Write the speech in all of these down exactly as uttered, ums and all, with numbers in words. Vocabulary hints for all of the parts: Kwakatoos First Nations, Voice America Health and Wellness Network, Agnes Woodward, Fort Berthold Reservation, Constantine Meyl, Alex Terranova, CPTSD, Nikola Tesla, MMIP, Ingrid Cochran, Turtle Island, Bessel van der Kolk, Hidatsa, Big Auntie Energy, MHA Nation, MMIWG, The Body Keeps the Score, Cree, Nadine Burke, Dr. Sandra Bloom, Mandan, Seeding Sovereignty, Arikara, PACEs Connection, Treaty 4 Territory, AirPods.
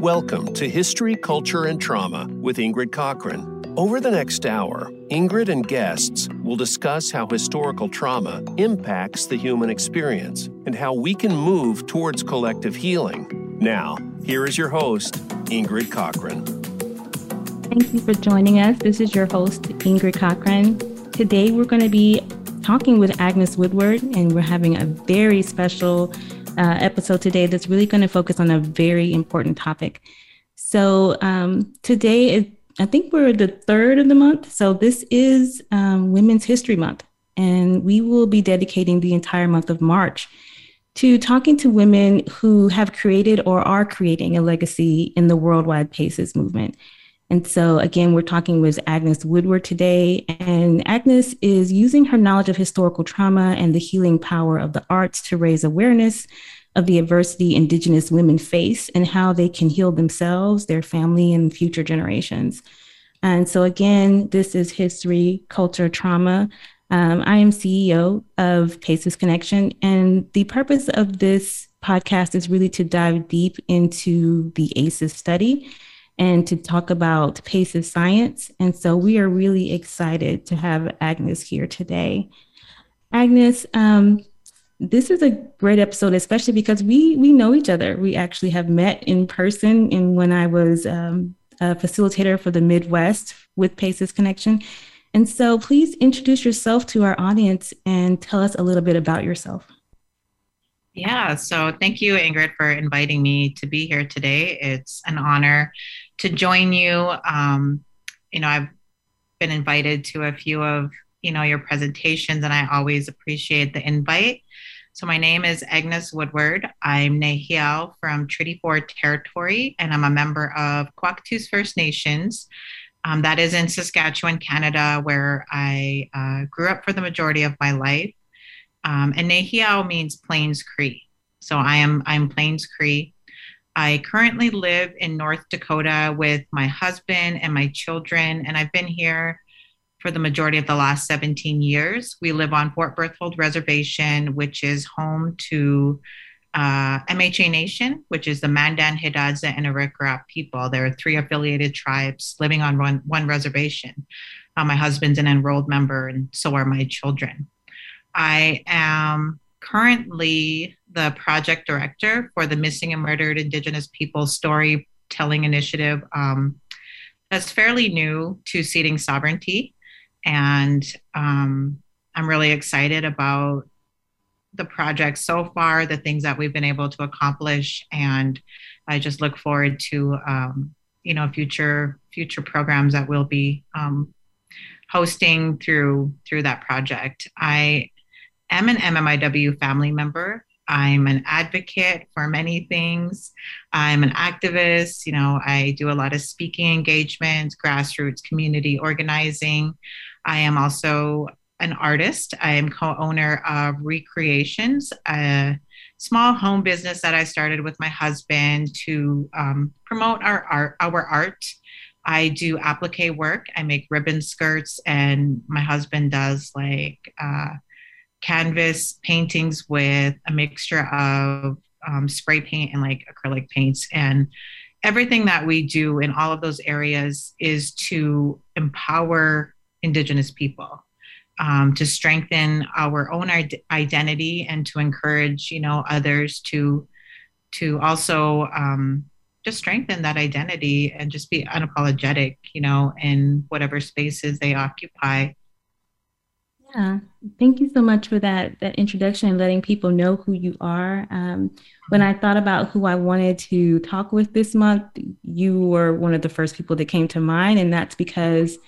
Welcome to History, Culture, and Trauma with Ingrid Cochran. Over the next hour, Ingrid and guests will discuss how historical trauma impacts the human experience and how we can move towards collective healing. Now, here is your host, Ingrid Cochran. Thank you for joining us. This is your host, Ingrid Cochran. Today, we're going to be talking with Agnes Woodward, and we're having a very special uh, episode today that's really going to focus on a very important topic. So um, today is I think we're the third of the month. So this is um, Women's History Month, and we will be dedicating the entire month of March to talking to women who have created or are creating a legacy in the worldwide PACEs movement. And so again, we're talking with Agnes Woodward today, and Agnes is using her knowledge of historical trauma and the healing power of the arts to raise awareness of the adversity Indigenous women face and how they can heal themselves, their family, and future generations. And so again, this is History, Culture, Trauma. Um, I am C E O of PACEs Connection, and the purpose of this podcast is really to dive deep into the ACEs study and to talk about PACEs science. And so we are really excited to have Agnes here today. Agnes, um, this is a great episode, especially because we we know each other. We actually have met in person, and when I was um, a facilitator for the Midwest with PACEs Connection. And so please introduce yourself to our audience and tell us a little bit about yourself. Yeah, so thank you, Ingrid, for inviting me to be here today. It's an honor to join you. Um, you know, I've been invited to a few of, you know, your presentations, and I always appreciate the invite. So my name is Agnes Woodward. I'm Nehiyaw from Treaty four Territory, and I'm a member of Kwakatoos First Nations. Um, that is in Saskatchewan, Canada, where I uh, grew up for the majority of my life. Um, and Nehiyaw means Plains Cree. So I am I'm Plains Cree. I currently live in North Dakota with my husband and my children, and I've been here for the majority of the last seventeen years. We live on Fort Berthold Reservation, which is home to uh, M H A Nation, which is the Mandan, Hidatsa, and Arikara people. There are three affiliated tribes living on one, one reservation. Uh, my husband's an enrolled member, and so are my children. I am currently the project director for the Missing and Murdered Indigenous People Storytelling Initiative. Um, that's fairly new to Seeding Sovereignty. And um, I'm really excited about the project so far, the things that we've been able to accomplish. And I just look forward to, um, you know, future future programs that we'll be um, hosting through, through that project. I am an M M I W G family member. I'm an advocate for many things. I'm an activist. You know, I do a lot of speaking engagements, grassroots community organizing. I am also an artist. I am co-owner of Recreations, a small home business that I started with my husband to um, promote our art, our art. I do applique work. I make ribbon skirts, and my husband does like uh, canvas paintings with a mixture of um, spray paint and like acrylic paints. And everything that we do in all of those areas is to empower Indigenous people, um, to strengthen our own identity, and to encourage, you know, others to to also um, just strengthen that identity and just be unapologetic, you know, in whatever spaces they occupy. Yeah, thank you so much for that that introduction and letting people know who you are. Um, when I thought about who I wanted to talk with this month, you were one of the first people that came to mind, and that's because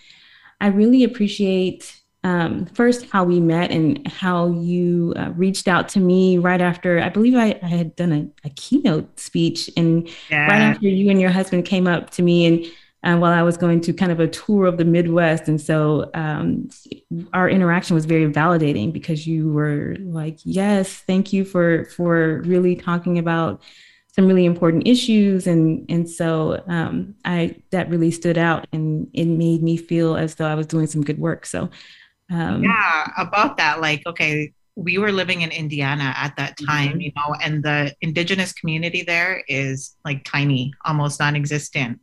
I really appreciate um, first how we met and how you uh, reached out to me right after. I believe I, I had done a, a keynote speech, and yeah. Right after you and your husband came up to me and. Uh, while I was going to kind of a tour of the Midwest. And so um, our interaction was very validating because you were like, yes, thank you for for really talking about some really important issues. And and so um, I that really stood out, and it made me feel as though I was doing some good work. So um, yeah, about that, like, okay, we were living in Indiana at that time, mm-hmm. you know, and the indigenous community there is like tiny, almost non-existent.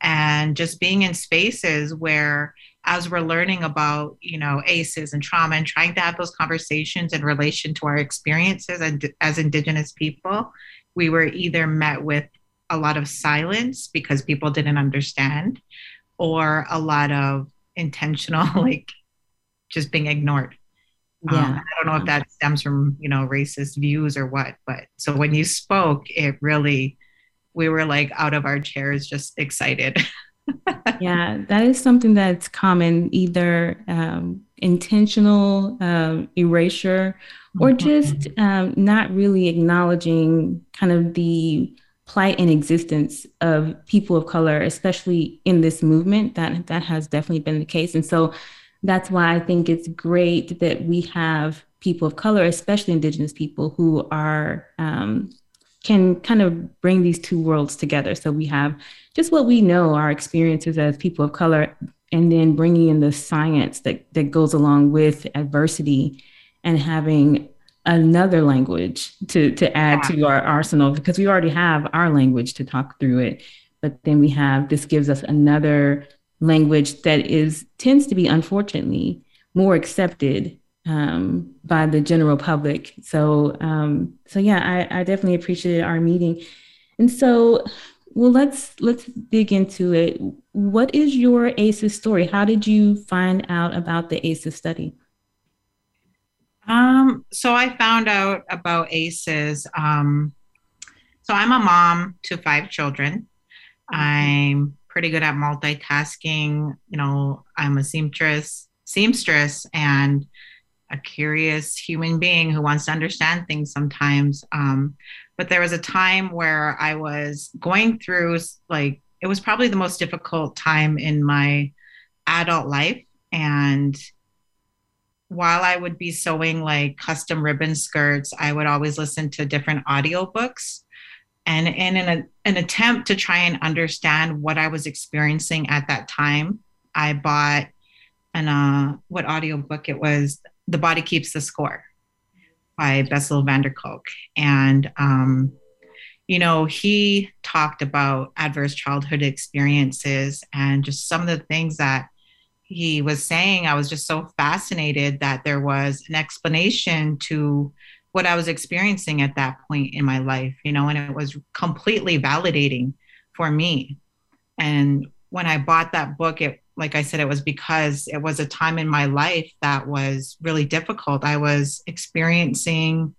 And just being in spaces where, as we're learning about, you know, A C Es and trauma and trying to have those conversations in relation to our experiences and as indigenous people, we were either met with a lot of silence because people didn't understand, or a lot of intentional, like, just being ignored. Yeah. Um, I don't know if that stems from, you know, racist views or what, but so when you spoke, it really, we were like out of our chairs, just excited. Yeah, that is something that's common, either um, intentional um, erasure or just um, not really acknowledging kind of the plight and existence of people of color, especially in this movement. That that has definitely been the case. And so that's why I think it's great that we have people of color, especially Indigenous people, who are um, can kind of bring these two worlds together. So we have just what we know, our experiences as people of color, and then bringing in the science that, that goes along with adversity, and having another language to, to add to our arsenal, because we already have our language to talk through it. But then we have, this gives us another language that is tends to be, unfortunately, more accepted um, by the general public. So, um, so yeah, I, I definitely appreciated our meeting. And so, well, let's let's dig into it. What is your A C Es story? How did you find out about the A C Es study? Um, so I found out about A C Es. Um, so I'm a mom to five children. I'm pretty good at multitasking. You know, I'm a seamstress, seamstress and a curious human being who wants to understand things sometimes. Um, but there was a time where I was going through, like, it was probably the most difficult time in my adult life. And while I would be sewing like custom ribbon skirts, I would always listen to different audiobooks, and, and in a, an attempt to try and understand what I was experiencing at that time, I bought an, uh, what audiobook it was, The Body Keeps the Score by Bessel van der Kolk. And, um, you know, he talked about adverse childhood experiences and just some of the things that he was saying. I was just so fascinated that there was an explanation to what I was experiencing at that point in my life, you know, and it was completely validating for me. And when I bought that book, it, like I said, it was because it was a time in my life that was really difficult. I was experiencing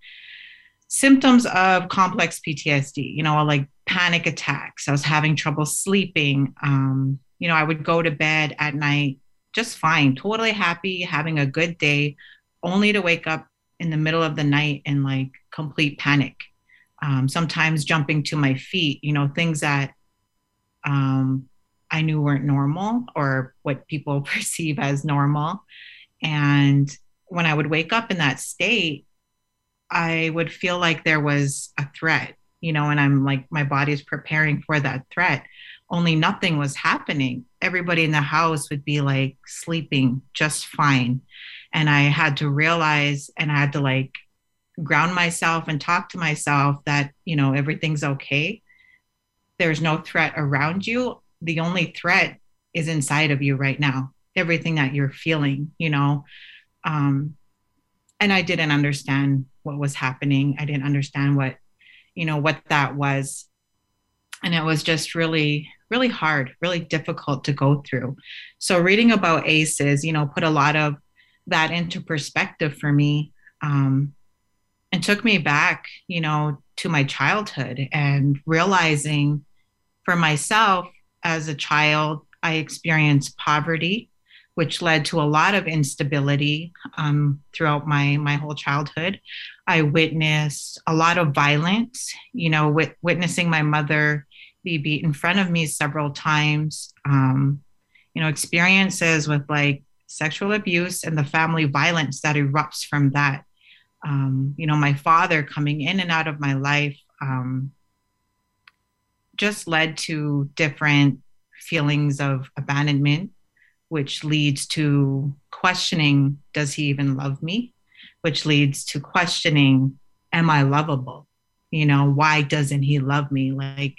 symptoms of complex P T S D, you know, like panic attacks. I was having trouble sleeping. Um, you know, I would go to bed at night just fine, totally happy, having a good day, only to wake up in the middle of the night in like complete panic, um, sometimes jumping to my feet, you know, things that um, I knew weren't normal or what people perceive as normal. And when I would wake up in that state, I would feel like there was a threat, you know, and I'm like, my body's preparing for that threat. Only nothing was happening. Everybody in the house would be like sleeping just fine. And I had to realize, and I had to like ground myself and talk to myself that, you know, everything's okay. There's no threat around you. The only threat is inside of you right now. Everything that you're feeling, you know. Um, and I didn't understand what was happening. I didn't understand what, you know, what that was. And it was just really, really hard, really difficult to go through. So reading about A C Es, you know, put a lot of that into perspective for me, um, and took me back, you know, to my childhood and realizing for myself as a child, I experienced poverty, which led to a lot of instability um, throughout my, my whole childhood. I witnessed a lot of violence, you know, with, witnessing my mother be beat in front of me several times, um, you know, experiences with like sexual abuse and the family violence that erupts from that. Um, you know, my father coming in and out of my life um, just led to different feelings of abandonment, which leads to questioning, does he even love me? which leads to questioning, am I lovable? You know, why doesn't he love me? Like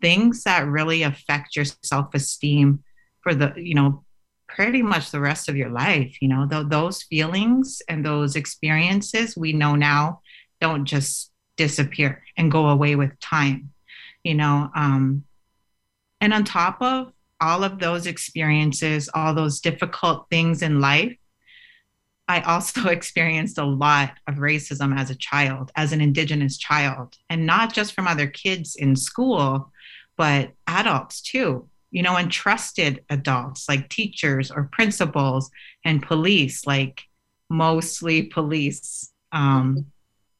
things that really affect your self-esteem for the, you know, pretty much the rest of your life. You know, th- those feelings and those experiences we know now don't just disappear and go away with time, you know. Um, and on top of all of those experiences, all those difficult things in life, I also experienced a lot of racism as a child, as an Indigenous child, and not just from other kids in school, but adults too, you know, and trusted adults like teachers or principals and police, like mostly police. Um,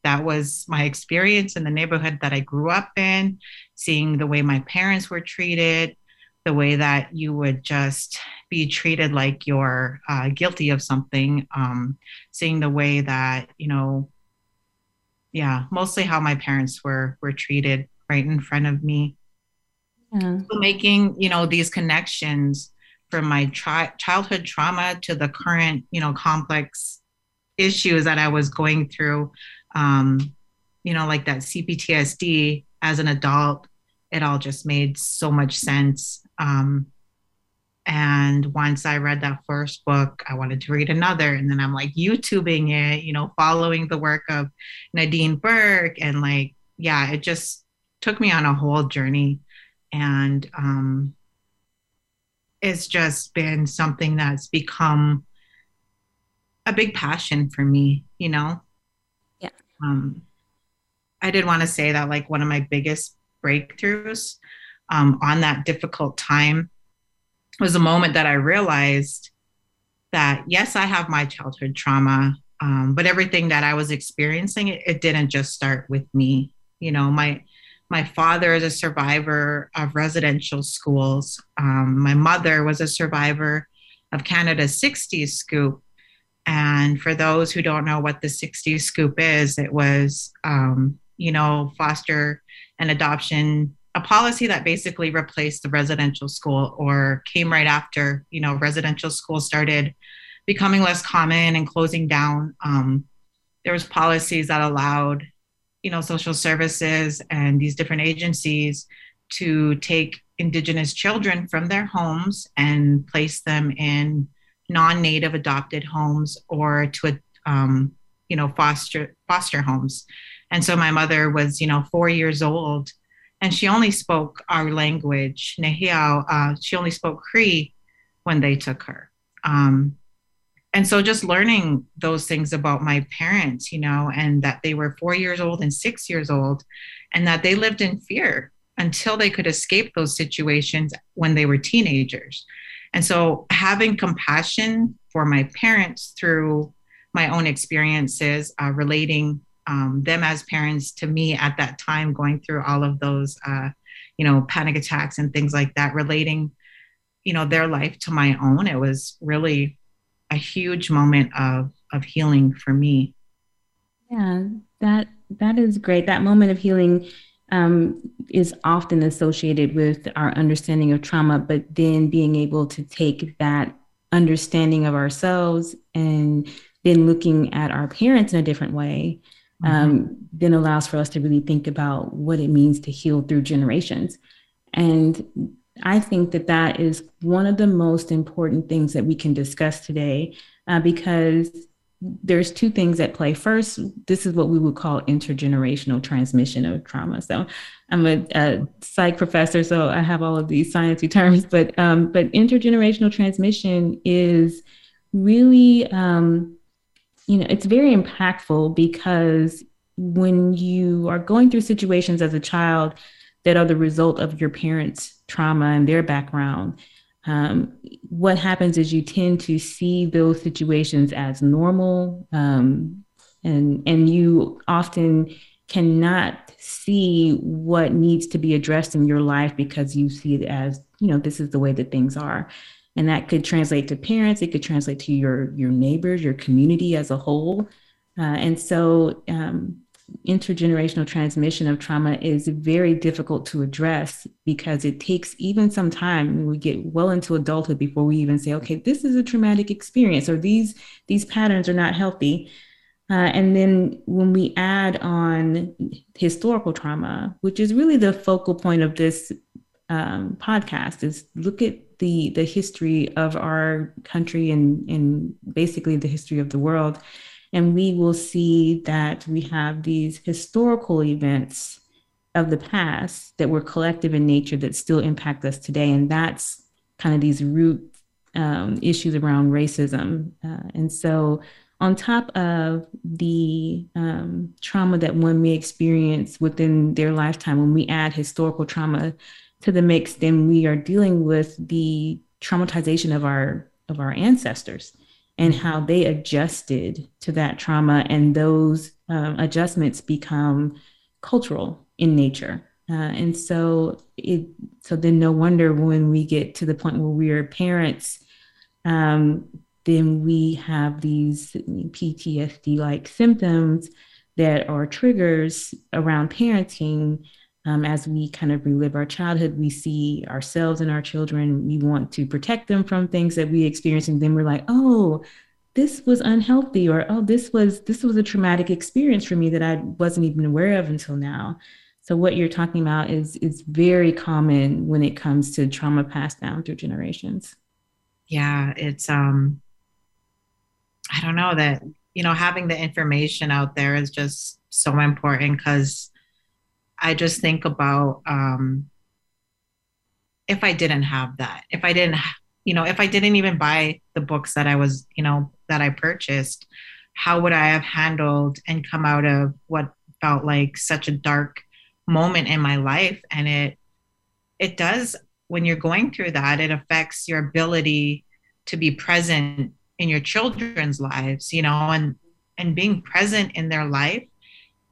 that was my experience in the neighborhood that I grew up in, seeing the way my parents were treated, the way that you would just be treated like you're uh, guilty of something, um, seeing the way that, you know, yeah, mostly how my parents were were treated right in front of me. Yeah. So making, you know, these connections from my tri- childhood trauma to the current, you know, complex issues that I was going through, um, you know, like that C P T S D as an adult, it all just made so much sense. Um, and once I read that first book, I wanted to read another. And then I'm like YouTubing it, you know, following the work of Nadine Burke. And like, yeah, it just took me on a whole journey. And um, it's just been something that's become a big passion for me, you know? Yeah. Um, I did want to say that like one of my biggest breakthroughs um, on that difficult time was a moment that I realized that, yes, I have my childhood trauma, um, but everything that I was experiencing, it, it didn't just start with me. You know, my my father is a survivor of residential schools. Um, my mother was a survivor of Canada's sixties scoop. And for those who don't know what the sixties scoop is, it was, um, you know, foster and adoption, a policy that basically replaced the residential school or came right after, you know, residential school started becoming less common and closing down. Um, there was policies that allowed, you know, social services and these different agencies to take Indigenous children from their homes and place them in non-native adopted homes or to, um, you know, foster foster homes. And so my mother was, you know, four years old, and she only spoke our language, Nehiyaw. Uh, she only spoke Cree when they took her. Um, and so just learning those things about my parents, you know, and that they were four years old and six years old, and that they lived in fear until they could escape those situations when they were teenagers. And so having compassion for my parents through my own experiences, uh, relating Um, them as parents to me at that time, going through all of those, uh, you know, panic attacks and things like that, relating, you know, their life to my own. It was really a huge moment of of healing for me. Yeah, that that is great. That moment of healing um, is often associated with our understanding of trauma, but then being able to take that understanding of ourselves and then looking at our parents in a different way. Um, then allows for us to really think about what it means to heal through generations. And I think that that is one of the most important things that we can discuss today, uh, because there's two things at play. First, this is what we would call intergenerational transmission of trauma. So I'm a, a psych professor, so I have all of these sciencey terms, but, um, but intergenerational transmission is really, um, you know, it's very impactful because when you are going through situations as a child that are the result of your parents' trauma and their background, um, what happens is you tend to see those situations as normal, um, and and you often cannot see what needs to be addressed in your life because you see it as, you know, this is the way that things are. And that could translate to parents. It could translate to your your neighbors, your community as a whole. Uh, and so um, intergenerational transmission of trauma is very difficult to address because it takes even some time. We get well into adulthood before we even say, okay, this is a traumatic experience, or these, these patterns are not healthy. Uh, and then when we add on historical trauma, which is really the focal point of this um, podcast, is look at the the history of our country and, and basically the history of the world. And we will see that we have these historical events of the past that were collective in nature that still impact us today. And that's kind of these root um, issues around racism. Uh, and so on top of the um, trauma that one may experience within their lifetime, when we add historical trauma to the mix, then we are dealing with the traumatization of our of our ancestors and how they adjusted to that trauma. And those um, adjustments become cultural in nature. Uh, and so it so then no wonder when we get to the point where we are parents, um, then we have these P T S D-like symptoms that are triggers around parenting. Um, as we kind of relive our childhood, we see ourselves and our children, we want to protect them from things that we experience. And then we're like, oh, this was unhealthy, or, oh, this was this was a traumatic experience for me that I wasn't even aware of until now. So what you're talking about is is very common when it comes to trauma passed down through generations. Yeah, it's, um, I don't know that, you know, having the information out there is just so important, because I just think about um, if I didn't have that, if I didn't, you know, if I didn't even buy the books that I was, you know, that I purchased, how would I have handled and come out of what felt like such a dark moment in my life? And it, it does, when you're going through that, it affects your ability to be present in your children's lives, you know, and, and being present in their life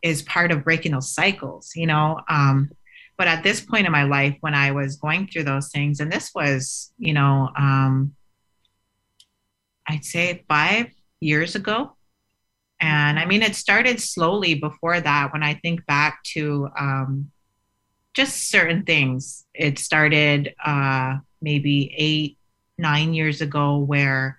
is part of breaking those cycles, you know? Um, but at this point in my life, when I was going through those things, and this was, you know, um, I'd say five years ago. And I mean, it started slowly before that. When I think back to um, just certain things, it started uh, maybe eight, nine years ago, where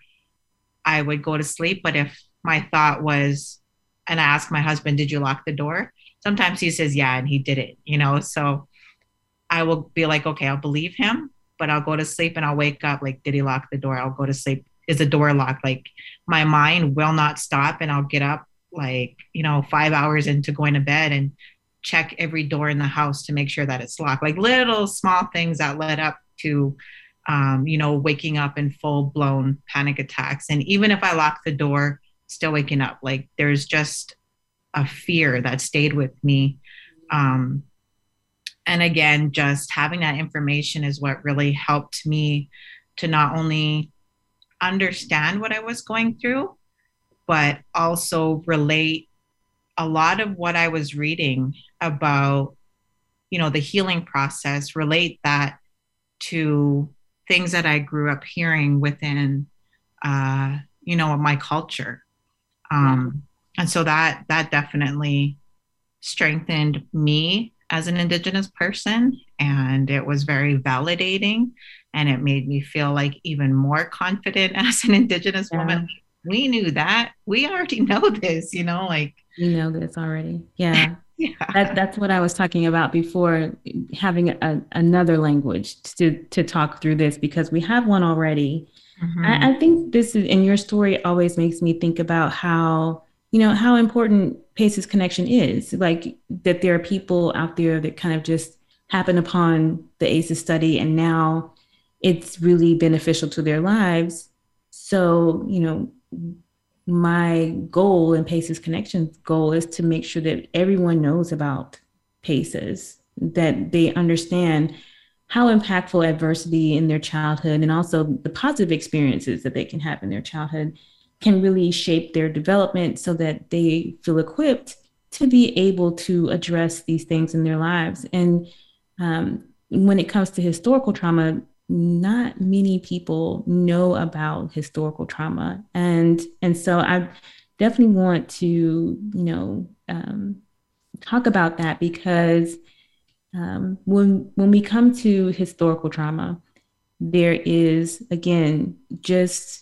I would go to sleep. But if my thought was, and I asked my husband, did you lock the door? Sometimes he says, yeah, and he did it, you know? So I will be like, okay, I'll believe him, but I'll go to sleep and I'll wake up. Like, did he lock the door? I'll go to sleep. Is the door locked? Like, my mind will not stop. And I'll get up like, you know, five hours into going to bed and check every door in the house to make sure that it's locked. Like little small things that led up to, um, you know, waking up in full blown panic attacks. And even if I locked the door, still waking up. Like, there's just a fear that stayed with me. Um, and again, just having that information is what really helped me to not only understand what I was going through, but also relate a lot of what I was reading about, you know, the healing process, relate that to things that I grew up hearing within, uh, you know, my culture. Um, and so that, that definitely strengthened me as an Indigenous person, and it was very validating, and it made me feel like even more confident as an Indigenous yeah. woman. We knew that. We already know this, you know, like. You know this already. Yeah. yeah. That, that's what I was talking about before, having a, another language to, to talk through this, because we have one already. Mm-hmm. I, I think this is, and your story always makes me think about how, you know, how important PACEs Connection is, like that there are people out there that kind of just happen upon the ACEs study, and now it's really beneficial to their lives. So, you know, my goal and PACEs Connection's goal is to make sure that everyone knows about PACEs, that they understand how impactful adversity in their childhood and also the positive experiences that they can have in their childhood can really shape their development, so that they feel equipped to be able to address these things in their lives. And um, when it comes to historical trauma, not many people know about historical trauma. And, and so I definitely want to, you know, um, talk about that, because Um, when when we come to historical trauma, there is, again, just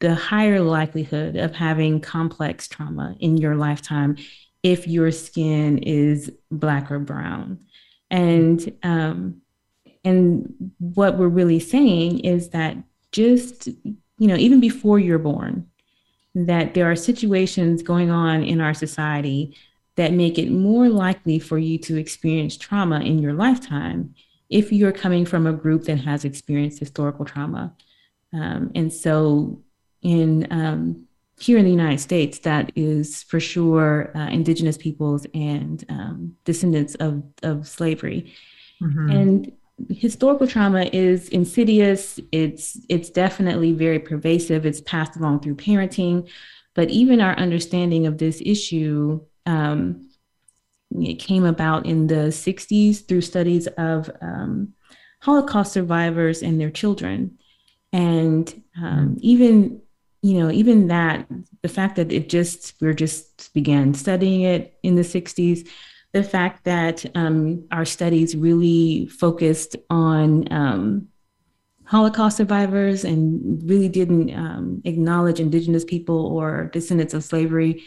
the higher likelihood of having complex trauma in your lifetime if your skin is Black or brown. And um, and what we're really saying is that just, you know, even before you're born, that there are situations going on in our society that make it more likely for you to experience trauma in your lifetime if you're coming from a group that has experienced historical trauma. Um, and so in um, here in the United States, that is for sure uh, Indigenous peoples and um, descendants of, of slavery. Mm-hmm. And historical trauma is insidious. It's, it's definitely very pervasive. It's passed along through parenting, but even our understanding of this issue Um, it came about in the sixties through studies of um, Holocaust survivors and their children. And um, even, you know, even that, the fact that it just, we're just began studying it in the sixties, the fact that um, our studies really focused on um, Holocaust survivors and really didn't um, acknowledge Indigenous people or descendants of slavery.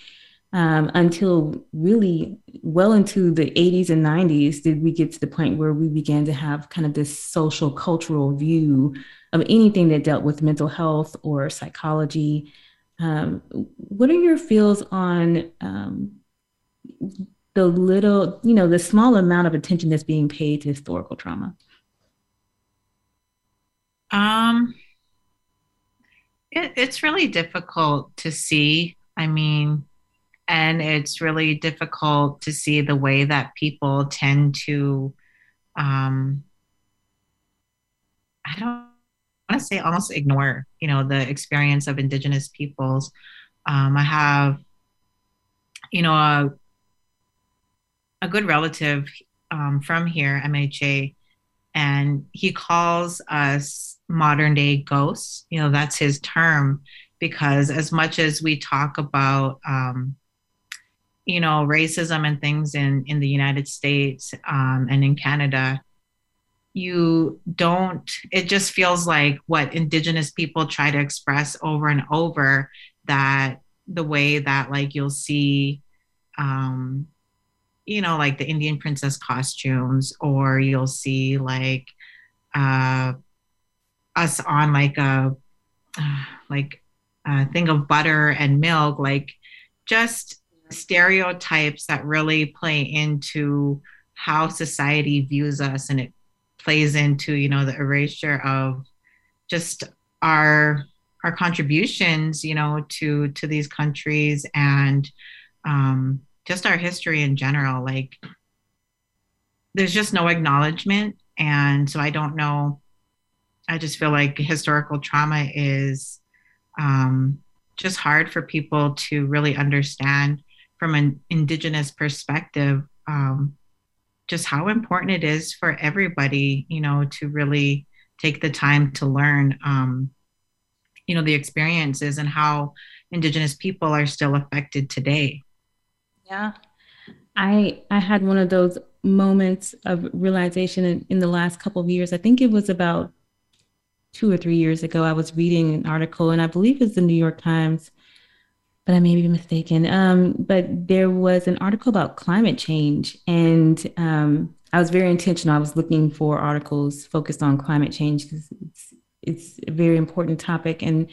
Um, until really well into the eighties and nineties did we get to the point where we began to have kind of this social cultural view of anything that dealt with mental health or psychology. Um, what are your feels on um, the little, you know, the small amount of attention that's being paid to historical trauma? Um, it, it's really difficult to see. I mean, And it's really difficult to see the way that people tend to, um, I don't want to say almost ignore, you know, the experience of Indigenous peoples. Um, I have, you know, a, a good relative um, from here, M H A, and he calls us modern day ghosts. You know, that's his term, because as much as we talk about, um, you know, racism and things in, in the United States um, and in Canada, you don't, it just feels like what Indigenous people try to express over and over, that the way that like you'll see, um, you know, like the Indian princess costumes, or you'll see like uh, us on like a, like a thing of butter and milk, like just stereotypes that really play into how society views us, and it plays into, you know, the erasure of just our our contributions, you know, to to these countries, and um, just our history in general. Like, there's just no acknowledgement, and so I don't know. I just feel like historical trauma is um, just hard for people to really understand from an Indigenous perspective, um, just how important it is for everybody, you know, to really take the time to learn, um, you know, the experiences and how Indigenous people are still affected today. Yeah, I I had one of those moments of realization in, in the last couple of years. I think it was about two or three years ago. I was reading an article, and I believe it's the New York Times, but I may be mistaken. Um, but there was an article about climate change, and um, I was very intentional. I was looking for articles focused on climate change because it's, it's a very important topic. And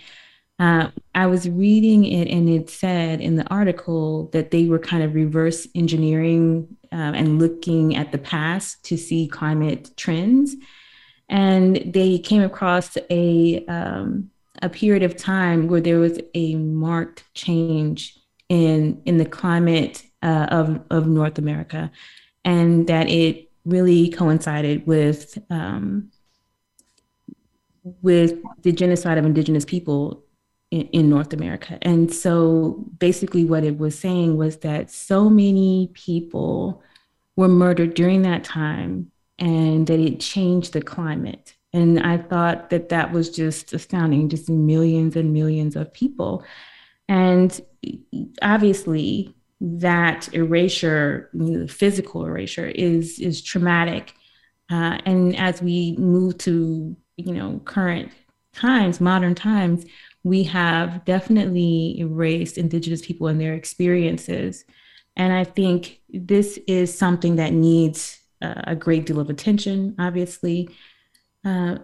uh, I was reading it, and it said in the article that they were kind of reverse engineering uh, and looking at the past to see climate trends. And they came across a um, a period of time where there was a marked change in in the climate uh, of, of North America, and that it really coincided with um, with the genocide of Indigenous people in, in North America. And so basically what it was saying was that so many people were murdered during that time, and that it changed the climate. And I thought that that was just astounding, just millions and millions of people. And obviously that erasure, you know, the physical erasure is, is traumatic. Uh, and as we move to, you know, current times, modern times, we have definitely erased Indigenous people and their experiences. And I think this is something that needs uh, a great deal of attention, obviously. Uh,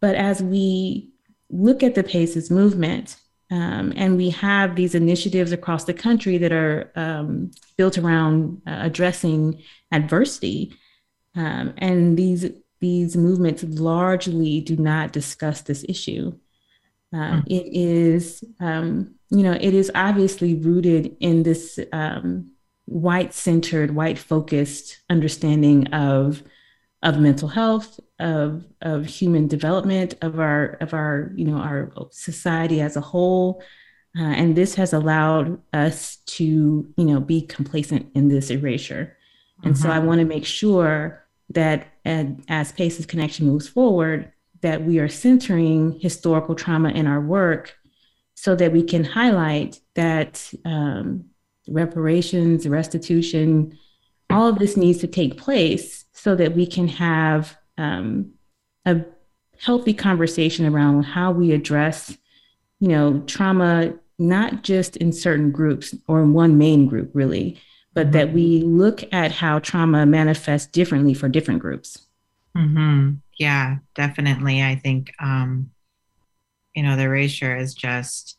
but as we look at the PACEs movement, um, and we have these initiatives across the country that are um, built around uh, addressing adversity, um, and these these movements largely do not discuss this issue. Uh, mm. It is, um, you know, it is obviously rooted in this um, white-centered, white-focused understanding of of mental health, of of human development, of our of our you know our society as a whole, uh, and this has allowed us to you know be complacent in this erasure. And mm-hmm. so I want to make sure that at, as PACEs Connection moves forward, that we are centering historical trauma in our work, so that we can highlight that um, reparations, restitution, all of this needs to take place so that we can have um, a healthy conversation around how we address, you know, trauma, not just in certain groups or in one main group, really, but mm-hmm. that we look at how trauma manifests differently for different groups. Mm-hmm. Yeah, definitely. I think, um, you know, the erasure is just,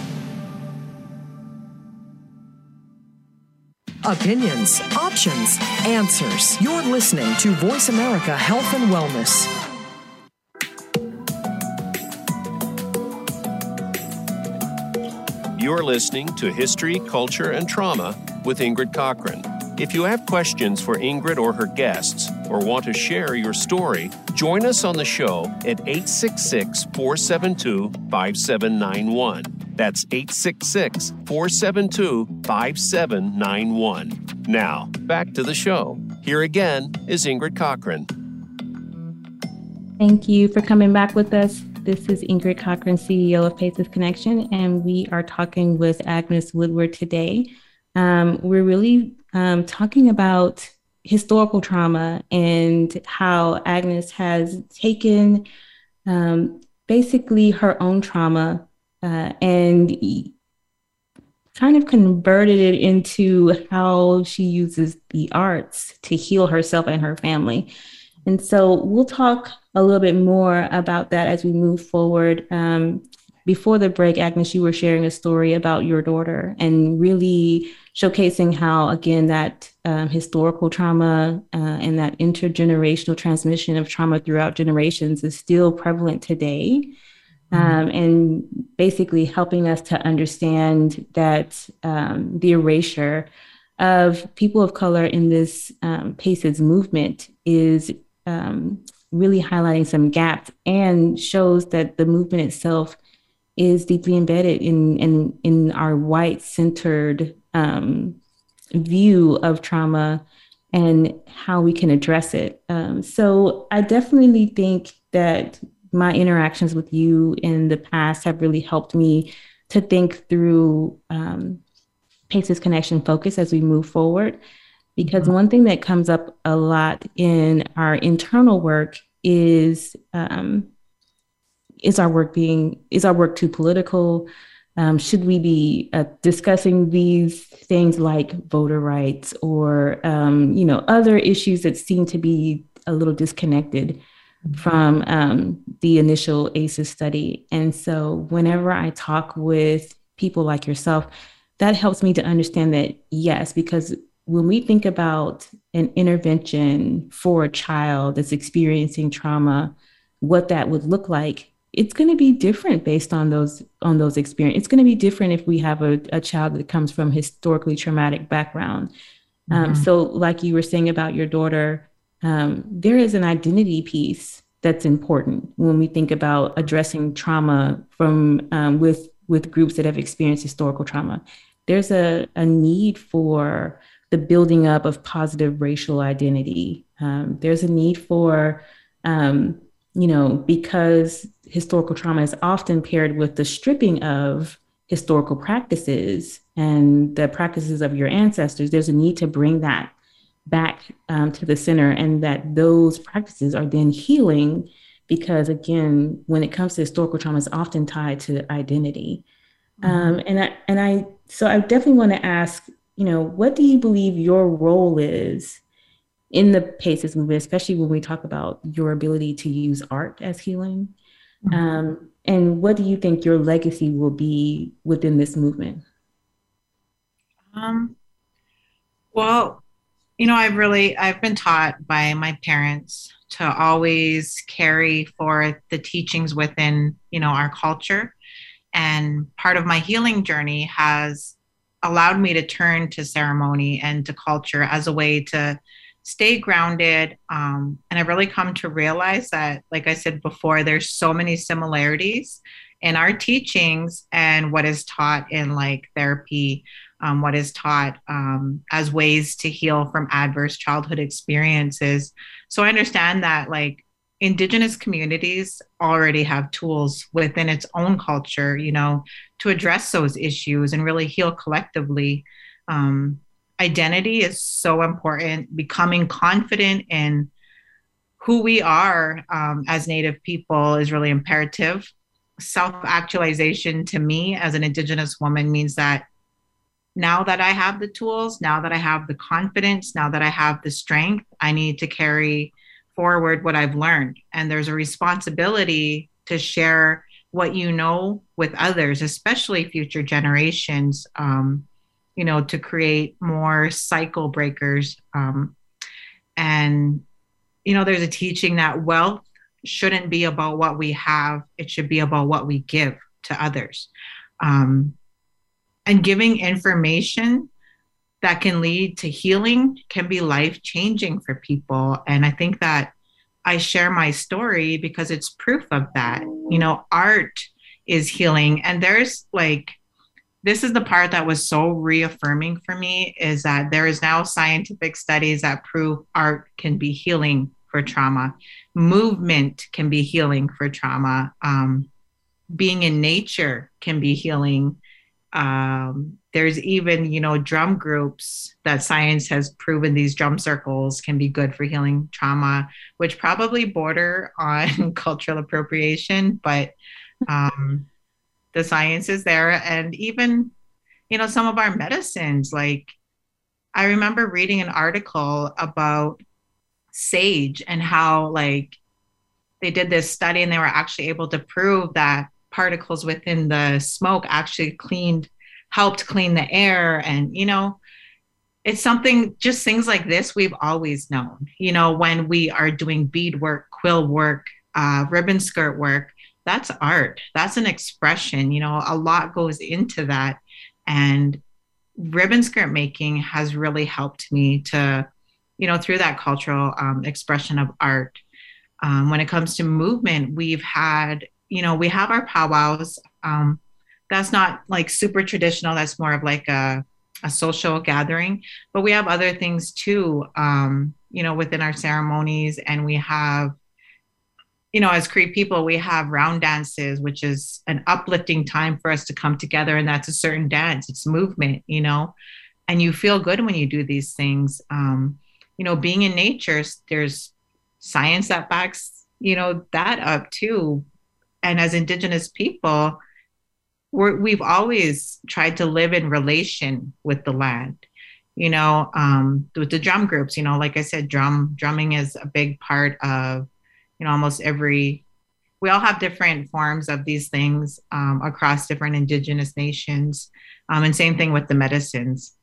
Opinions, options, answers. You're listening to Voice America Health and Wellness. You're listening to History, Culture, and Trauma with Ingrid Cochran. If you have questions for Ingrid or her guests, or want to share your story, join us on the show at eight six six, four seven two, five seven nine one. That's eight six six, four seven two, five seven nine one. Now, back to the show. Here again is Ingrid Cochran. Thank you for coming back with us. This is Ingrid Cochran, C E O of PACEs Connection, and we are talking with Agnes Woodward today. Um, we're really um, talking about historical trauma and how Agnes has taken um, basically her own trauma uh, and kind of converted it into how she uses the arts to heal herself and her family. And so we'll talk a little bit more about that as we move forward. Um, before the break, Agnes, you were sharing a story about your daughter and really showcasing how, again, that um, historical trauma uh, and that intergenerational transmission of trauma throughout generations is still prevalent today. Um, and basically helping us to understand that um, the erasure of people of color in this um, PACEs movement is um, really highlighting some gaps and shows that the movement itself is deeply embedded in, in, in our white-centered um, view of trauma and how we can address it. Um, so I definitely think that my interactions with you in the past have really helped me to think through um, PACEs Connection focus as we move forward. Because mm-hmm. one thing that comes up a lot in our internal work is, um, is our work being, is our work too political? Um, should we be uh, discussing these things like voter rights or, um, you know, other issues that seem to be a little disconnected from um, the initial ACEs study? And so whenever I talk with people like yourself, that helps me to understand that, yes, because when we think about an intervention for a child that's experiencing trauma, what that would look like, it's going to be different based on those on those experiences. It's going to be different if we have a, a child that comes from historically traumatic background. Mm-hmm. Um, so like you were saying about your daughter, Um, there is an identity piece that's important when we think about addressing trauma from um, with with groups that have experienced historical trauma. There's a, a need for the building up of positive racial identity. Um, there's a need for, um, you know, because historical trauma is often paired with the stripping of historical practices and the practices of your ancestors, there's a need to bring that back um, to the center, and that those practices are then healing, because again, when it comes to historical trauma, it's often tied to identity. Mm-hmm. um, and I and I so I definitely want to ask, you know, what do you believe your role is in the PACEs movement, especially when we talk about your ability to use art as healing? Mm-hmm. um, and what do you think your legacy will be within this movement? Um, well. You know, I've really, I've been taught by my parents to always carry forth the teachings within, you know, our culture. And part of my healing journey has allowed me to turn to ceremony and to culture as a way to stay grounded. Um, and I've really come to realize that, like I said before, there's so many similarities in our teachings and what is taught in like therapy, Um, what is taught um, as ways to heal from adverse childhood experiences. So I understand that like Indigenous communities already have tools within its own culture, you know, to address those issues and really heal collectively. Um, identity is so important, becoming confident in who we are um, as Native people is really imperative. Self-actualization to me as an Indigenous woman means that now that I have the tools, now that I have the confidence, now that I have the strength, I need to carry forward what I've learned. And there's a responsibility to share what you know with others, especially future generations, um, you know, to create more cycle breakers. Um, and, you know, there's a teaching that wealth shouldn't be about what we have. It should be about what we give to others. Um, And giving information that can lead to healing can be life-changing for people. And I think that I share my story because it's proof of that. You know, art is healing. And there's like, this is the part that was so reaffirming for me, is that there is now scientific studies that prove art can be healing for trauma. Movement can be healing for trauma. Um, being in nature can be healing. Um, there's even, you know, drum groups that science has proven these drum circles can be good for healing trauma, which probably border on cultural appropriation, but um, the science is there. And even, you know, some of our medicines, like I remember reading an article about sage and how like they did this study and they were actually able to prove that particles within the smoke actually cleaned, helped clean the air. And, you know, it's something, just things like this we've always known, you know, when we are doing bead work, quill work, uh, ribbon skirt work, that's art. That's an expression, you know, a lot goes into that. And ribbon skirt making has really helped me to, you know, through that cultural um, expression of art. Um, when it comes to movement, we've had, you know, we have our powwows. Um, that's not like super traditional. That's more of like a, a social gathering, but we have other things too, um, you know, within our ceremonies. And we have, you know, as Cree people, we have round dances, which is an uplifting time for us to come together. And that's a certain dance, it's movement, you know, and you feel good when you do these things. Um, you know, being in nature, there's science that backs, you know, that up too. And as Indigenous people, we're, we've always tried to live in relation with the land, you know, um, with the drum groups, you know, like I said, drum drumming is a big part of, you know, almost every, we all have different forms of these things um, across different Indigenous nations. Um, and same thing with the medicines.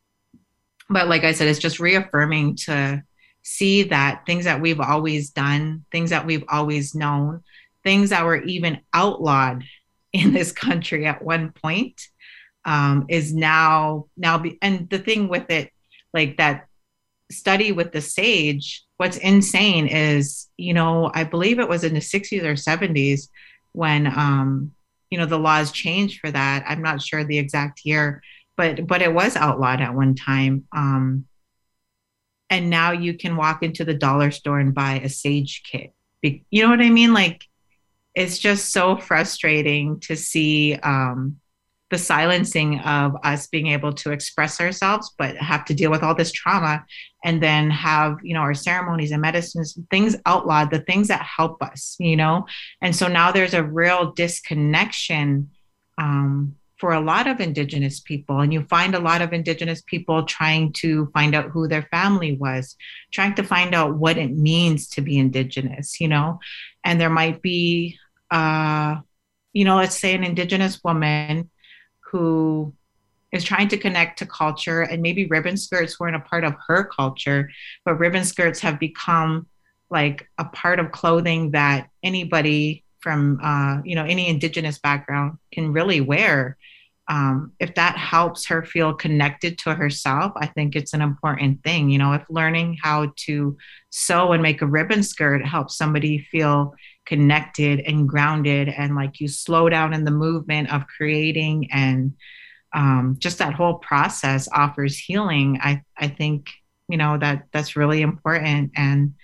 But like I said, it's just reaffirming to see that things that we've always done, things that we've always known, things that were even outlawed in this country at one point um, is now, now be, and the thing with it, like that study with the sage, what's insane is, you know, I believe it was in the sixties or seventies when, um, you know, the laws changed for that. I'm not sure the exact year, but, but it was outlawed at one time. Um, and now you can walk into the dollar store and buy a sage kit. Be, you know what I mean? Like, it's just so frustrating to see um, the silencing of us being able to express ourselves, but have to deal with all this trauma and then have, you know, our ceremonies and medicines, things outlawed, the things that help us, you know? And so now there's a real disconnection um, for a lot of Indigenous people. And you find a lot of Indigenous people trying to find out who their family was, trying to find out what it means to be Indigenous, you know? And there might be, Uh, you know, let's say an Indigenous woman who is trying to connect to culture, and maybe ribbon skirts weren't a part of her culture, but ribbon skirts have become like a part of clothing that anybody from, uh, you know, any Indigenous background can really wear. Um, if that helps her feel connected to herself, I think it's an important thing. You know, if learning how to sew and make a ribbon skirt helps somebody feel connected and grounded, and like you slow down in the movement of creating, and um, just that whole process offers healing. I, I think, you know, that that's really important. And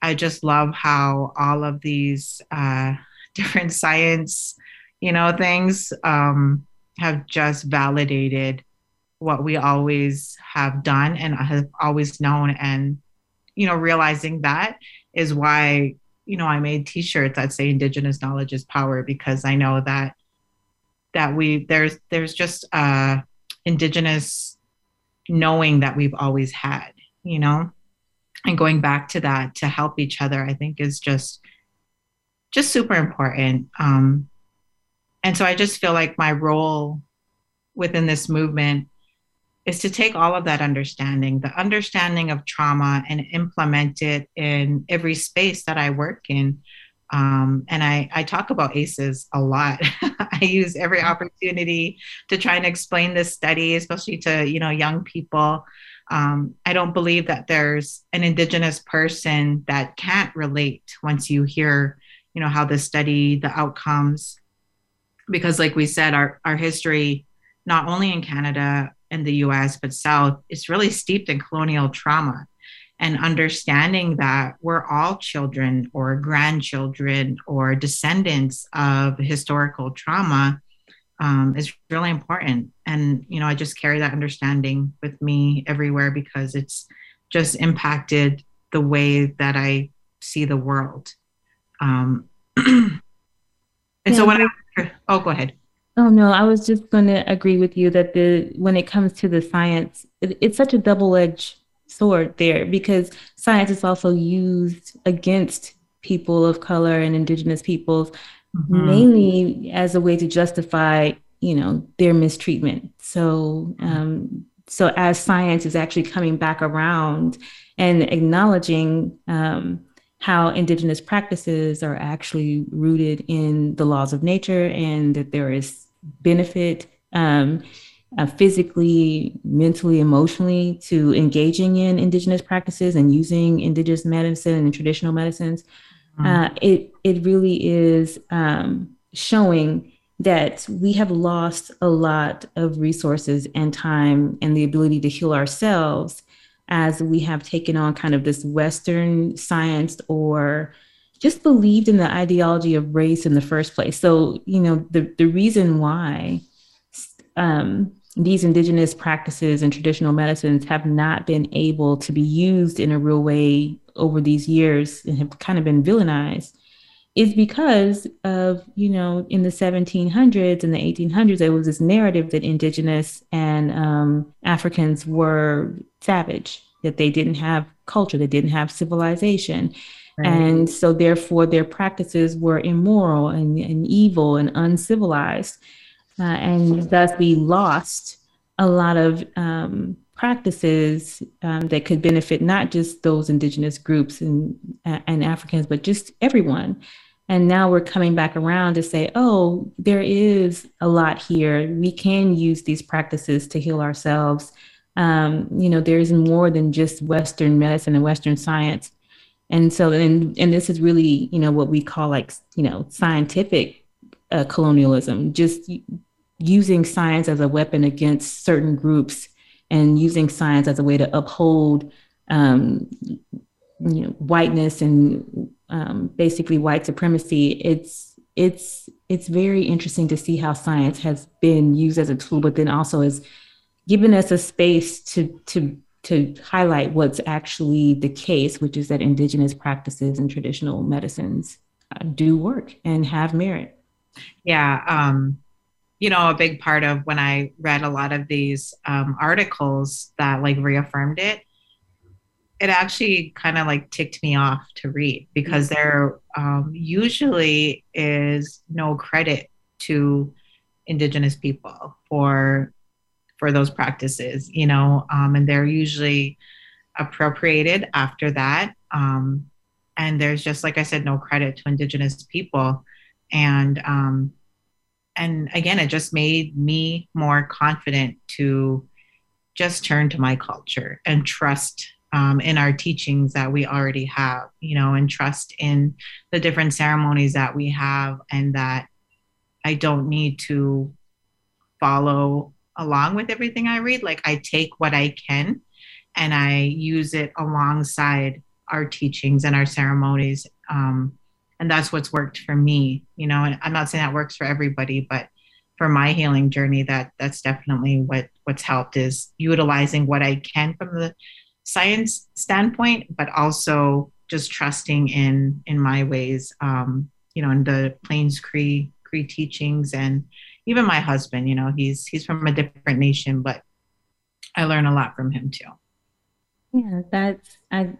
I just love how all of these uh, different science, you know, things um, have just validated what we always have done and have always known. And, you know, realizing that is why, you know, I made t-shirts that say Indigenous knowledge is power, because I know that, that we, there's, there's just uh Indigenous knowing that we've always had, you know, and going back to that to help each other, I think is just, just super important. Um, and so I just feel like my role within this movement is to take all of that understanding, the understanding of trauma, and implement it in every space that I work in. Um, and I, I talk about ACEs a lot. I use every opportunity to try and explain this study, especially to, you know, young people. Um, I don't believe that there's an Indigenous person that can't relate once you hear, you know, how this study, the outcomes, because like we said, our, our history, not only in Canada, in the U S, but South, it's really steeped in colonial trauma. and understanding that we're all children or grandchildren or descendants of historical trauma um, is really important. And, you know, I just carry that understanding with me everywhere because it's just impacted the way that I see the world. Um, and yeah. so when I, oh, go ahead. Oh, no, I was just going to agree with you that the when it comes to the science, it, it's such a double-edged sword there because science is also used against people of color and indigenous peoples, mm-hmm. mainly as a way to justify, you know, their mistreatment. So, um, so as science is actually coming back around and acknowledging um, how indigenous practices are actually rooted in the laws of nature and that there is benefit um, uh, physically, mentally, emotionally to engaging in indigenous practices and using indigenous medicine and traditional medicines. Mm-hmm. Uh, it, it really is um, showing that we have lost a lot of resources and time and the ability to heal ourselves as we have taken on kind of this Western science or just believed in the ideology of race in the first place. So, you know, the, the reason why um, these indigenous practices and traditional medicines have not been able to be used in a real way over these years and have kind of been villainized is because of, you know, in the seventeen hundreds and the eighteen hundreds, there was this narrative that indigenous and um, Africans were savage, that they didn't have culture, they didn't have civilization. Right. And so therefore their practices were immoral and, and evil and uncivilized. Uh, and thus we lost a lot of um, practices um, that could benefit not just those indigenous groups and, uh, and Africans, but just everyone. And now we're coming back around to say, oh, there is a lot here. We can use these practices to heal ourselves. Um, you know, there is more than just Western medicine and Western science. And so, and, and this is really, you know, what we call like, you know, scientific uh, colonialism, just using science as a weapon against certain groups and using science as a way to uphold, um, you know, whiteness and Um, basically white supremacy. It's it's it's very interesting to see how science has been used as a tool, but then also is giving us a space to to to highlight what's actually the case, which is that indigenous practices and traditional medicines uh, do work and have merit. Yeah, um, you know, a big part of when I read a lot of these um, articles that like reaffirmed it, it actually kind of like ticked me off to read because there um, usually is no credit to Indigenous people for for those practices, you know, um, and they're usually appropriated after that. Um, and there's just, like I said, no credit to Indigenous people. And um, and again, it just made me more confident to just turn to my culture and trust Um, in our teachings that we already have, you know, and trust in the different ceremonies that we have, and that I don't need to follow along with everything I read. Like I take what I can and I use it alongside our teachings and our ceremonies. Um, and that's what's worked for me, you know, and I'm not saying that works for everybody, but for my healing journey, that that's definitely what, what's helped is utilizing what I can from the science standpoint, but also just trusting in in my ways, um, you know, in the Plains Cree Cree teachings, and even my husband. You know, he's he's from a different nation, but I learn a lot from him too. Yeah, that's I,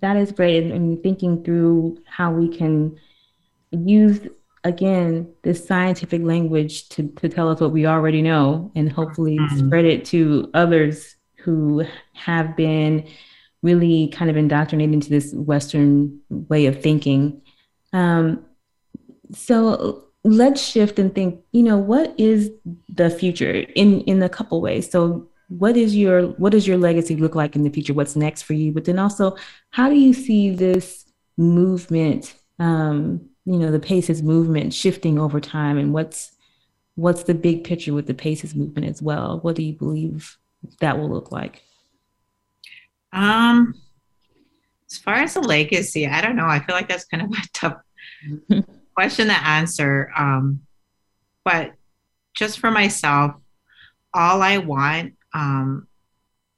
that is great, and thinking through how we can use again this scientific language to to tell us what we already know, and hopefully mm-hmm. spread it to others who have been really kind of indoctrinated into this Western way of thinking. Um, so let's shift and think, you know, what is the future in, in a couple ways? So what is your, what does your legacy look like in the future? What's next for you? But then also, how do you see this movement, um, you know, the PACEs movement shifting over time? And what's, what's the big picture with the PACEs movement as well? What do you believe that will look like? Um, far as the legacy, I don't know. I feel like that's kind of a tough question to answer. Um, but just for myself, all I want um,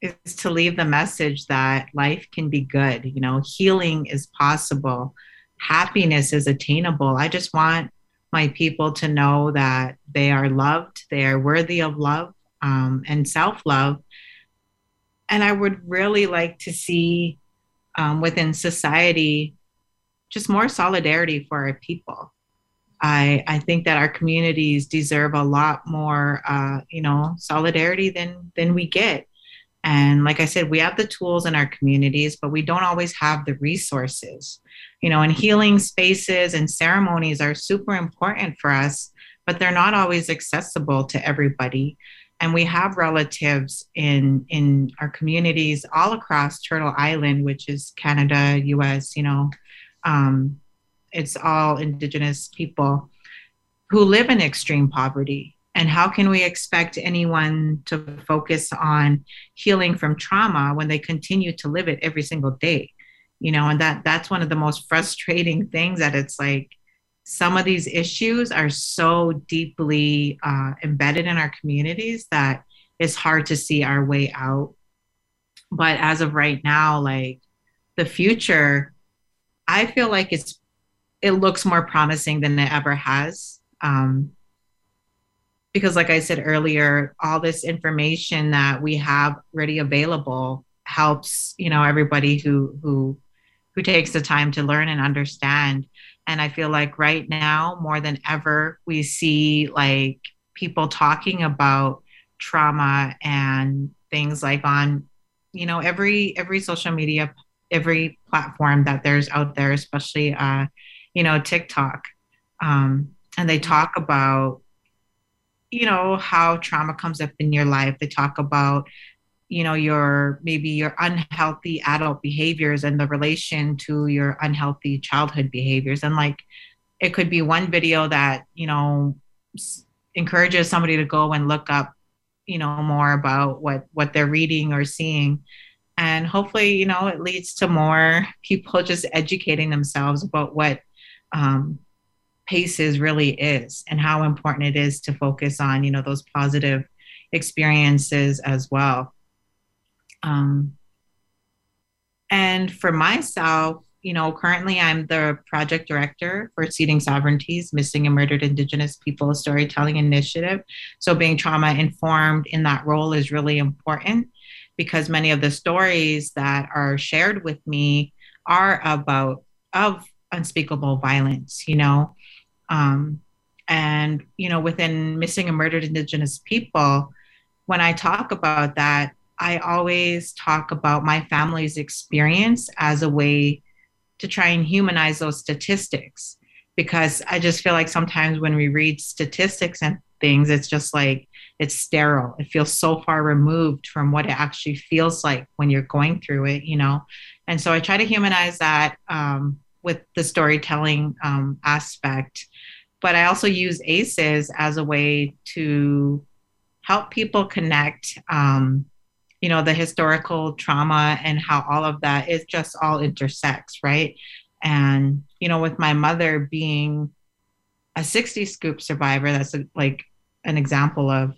is to leave the message that life can be good. You know, healing is possible. Happiness is attainable. I just want my people to know that they are loved, they are worthy of love um, and self-love. And I would really like to see um, within society just more solidarity for our people. I, I think that our communities deserve a lot more, uh, you know, solidarity than than we get. And like I said, we have the tools in our communities, but we don't always have the resources. You know, and healing spaces and ceremonies are super important for us, but they're not always accessible to everybody. And we have relatives in in our communities all across Turtle Island, which is Canada, U S, you know, um, it's all Indigenous people who live in extreme poverty. And how can we expect anyone to focus on healing from trauma when they continue to live it every single day? You know, and that that's one of the most frustrating things, that it's like some of these issues are so deeply uh, embedded in our communities that it's hard to see our way out. But as of right now, like the future, I feel like it's it looks more promising than it ever has. Um, because like I said earlier, all this information that we have already available helps, you know, everybody who who who takes the time to learn and understand. And I feel like right now, more than ever, we see like people talking about trauma and things like on, you know, every, every social media, every platform that there's out there, especially, uh, you know, TikTok. Um, and they talk about, you know, how trauma comes up in your life. They talk about, you know, your maybe your unhealthy adult behaviors and the relation to your unhealthy childhood behaviors. And like, it could be one video that, you know, encourages somebody to go and look up, you know, more about what, what they're reading or seeing. And hopefully, you know, it leads to more people just educating themselves about what um, PACEs really is and how important it is to focus on, you know, those positive experiences as well. Um, and for myself, you know, currently I'm the project director for Seeding Sovereignty's Missing and Murdered Indigenous People Storytelling Initiative. So being trauma informed in that role is really important because many of the stories that are shared with me are about, of unspeakable violence, you know, um, and, you know, within Missing and Murdered Indigenous People, when I talk about that, I always talk about my family's experience as a way to try and humanize those statistics, because I just feel like sometimes when we read statistics and things, it's just like, it's sterile. It feels so far removed from what it actually feels like when you're going through it, you know? And so I try to humanize that um, with the storytelling um, aspect, but I also use ACEs as a way to help people connect um, you know, the historical trauma and how all of that is just all intersects, right? And, you know, with my mother being a sixty scoop survivor, that's a, like an example of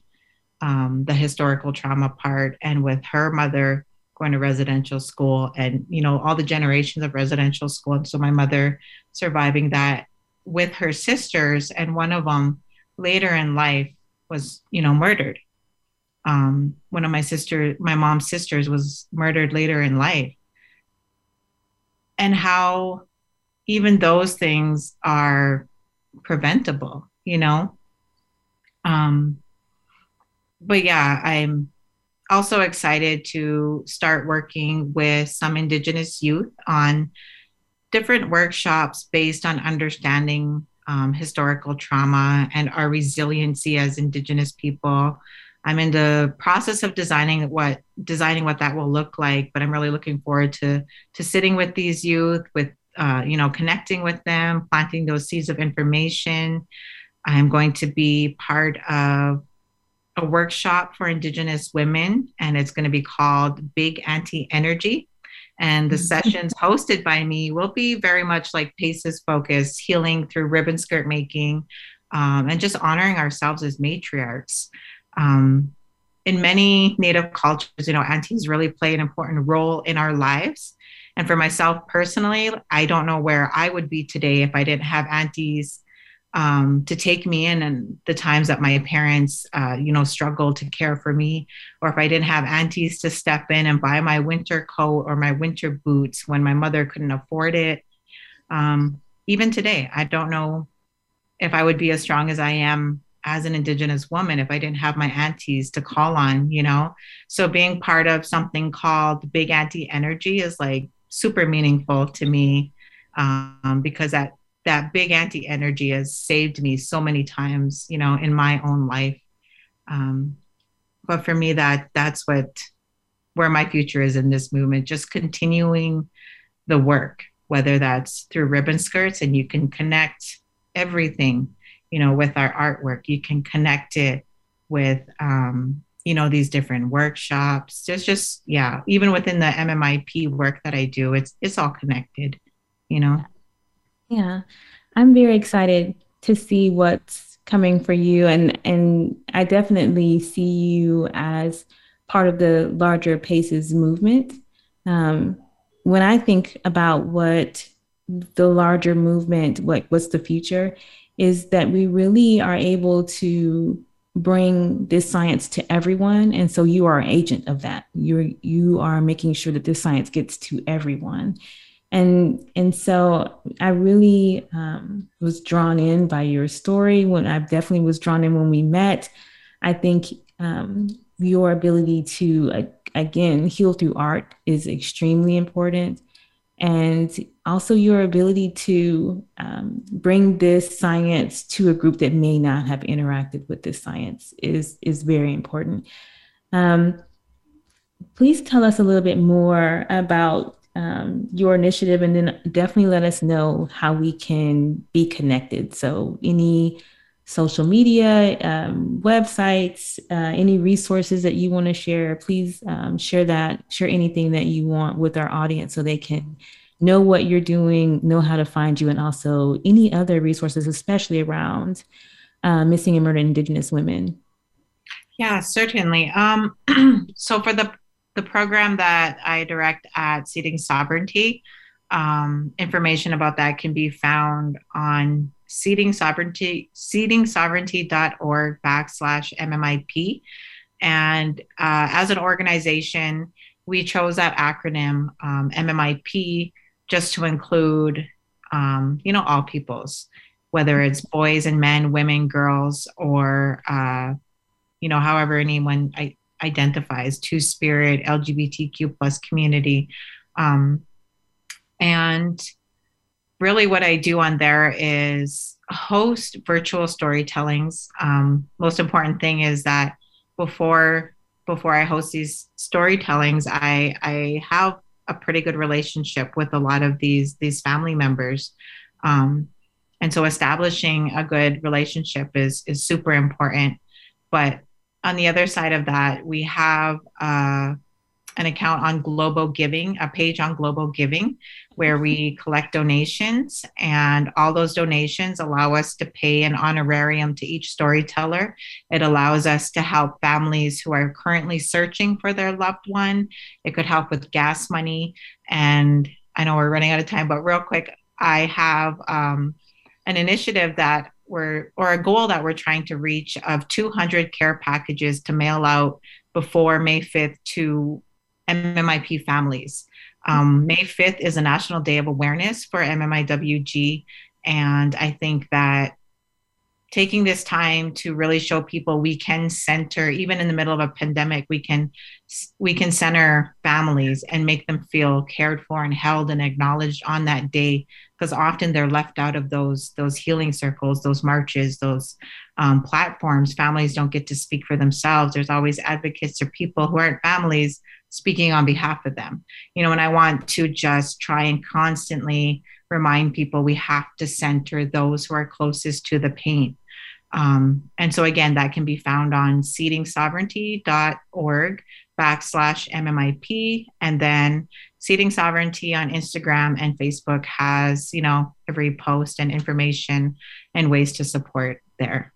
um, the historical trauma part. And with her mother going to residential school and, you know, all the generations of residential school. And so my mother surviving that with her sisters, and one of them later in life was, you know, murdered. Um, one of my sister, my mom's sisters was murdered later in life, and how even those things are preventable, you know? Um, but yeah, I'm also excited to start working with some Indigenous youth on different workshops based on understanding um, historical trauma and our resiliency as Indigenous people. I'm in the process of designing what designing what that will look like, but I'm really looking forward to to sitting with these youth, with uh, you know, connecting with them, planting those seeds of information. I'm going to be part of a workshop for Indigenous women, and it's going to be called Big Auntie Energy. And the sessions hosted by me will be very much like PACEs focused, healing through ribbon skirt making, um, and just honoring ourselves as matriarchs. Um, in many Native cultures, you know, aunties really play an important role in our lives. And for myself personally, I don't know where I would be today if I didn't have aunties um, to take me in, and the times that my parents, uh, you know, struggled to care for me, or if I didn't have aunties to step in and buy my winter coat or my winter boots when my mother couldn't afford it. Um, even today, I don't know if I would be as strong as I am as an Indigenous woman if I didn't have my aunties to call on, you know? So being part of something called Big Auntie Energy is like super meaningful to me, um, because that, that Big Auntie Energy has saved me so many times, you know, in my own life. Um, but for me, that that's what, where my future is in this movement, just continuing the work, whether that's through ribbon skirts, and you can connect everything, you know, with our artwork. You can connect it with, um, you know, these different workshops. There's just, yeah, even within the M M I P work that I do, it's it's all connected, you know? Yeah. I'm very excited to see what's coming for you. And, and I definitely see you as part of the larger PACEs movement. Um, when I think about what the larger movement, what what's the future, is that we really are able to bring this science to everyone. And so you are an agent of that. You're, you are making sure that this science gets to everyone. And, and so I really um, was drawn in by your story. When I definitely was drawn in when we met, I think um, your ability to, uh, again, heal through art is extremely important. And also your ability to um, bring this science to a group that may not have interacted with this science is, is very important. Um, please tell us a little bit more about um, your initiative, and then definitely let us know how we can be connected. So any social media, um, websites, uh, any resources that you want to share, please um, share that, share anything that you want with our audience so they can know what you're doing, know how to find you, and also any other resources, especially around uh, missing and murdered Indigenous women. Yeah, certainly. Um, so for the, the program that I direct at Seeding Sovereignty, um, information about that can be found on Seeding Sovereignty, seeding sovereignty dot org backslash M M I P. And uh, as an organization, we chose that acronym um, M M I P just to include, um, you know, all peoples, whether it's boys and men, women, girls, or, uh, you know, however anyone I- identifies, two-spirit, L G B T Q plus community. Um, and really what I do on there is host virtual storytellings. Um, most important thing is that before before I host these storytellings, I, I have a pretty good relationship with a lot of these, these family members. Um, and so establishing a good relationship is, is super important. But on the other side of that, we have uh, an account on Global Giving, a page on Global Giving, where we collect donations, and all those donations allow us to pay an honorarium to each storyteller. It allows us to help families who are currently searching for their loved one. It could help with gas money. And I know we're running out of time, but real quick, I have um, an initiative that we're, or a goal that we're trying to reach of two hundred care packages to mail out before May fifth to M M I P families. Um, May fifth is a National Day of Awareness for M M I W G. And I think that taking this time to really show people we can center, even in the middle of a pandemic, we can we can center families and make them feel cared for and held and acknowledged on that day, because often they're left out of those, those healing circles, those marches, those um, platforms. Families don't get to speak for themselves. There's always advocates or people who aren't families speaking on behalf of them, you know, and I want to just try and constantly remind people we have to center those who are closest to the pain. Um, and so again, that can be found on seeding sovereignty dot org backslash M M I P, and then Seeding Sovereignty on Instagram and Facebook has, you know, every post and information and ways to support there.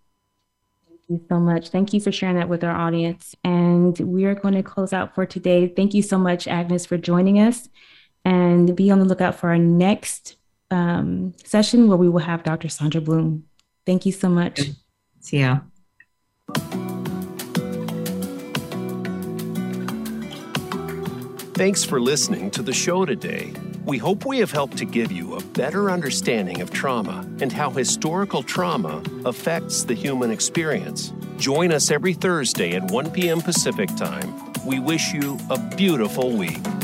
Thank you so much. Thank you for sharing that with our audience. And we are going to close out for today. Thank you so much, Agnes, for joining us. And be on the lookout for our next um, session where we will have Doctor Sandra Bloom. Thank you so much. See ya. Thanks for listening to the show today. We hope we have helped to give you a better understanding of trauma and how historical trauma affects the human experience. Join us every Thursday at one p.m. Pacific time. We wish you a beautiful week.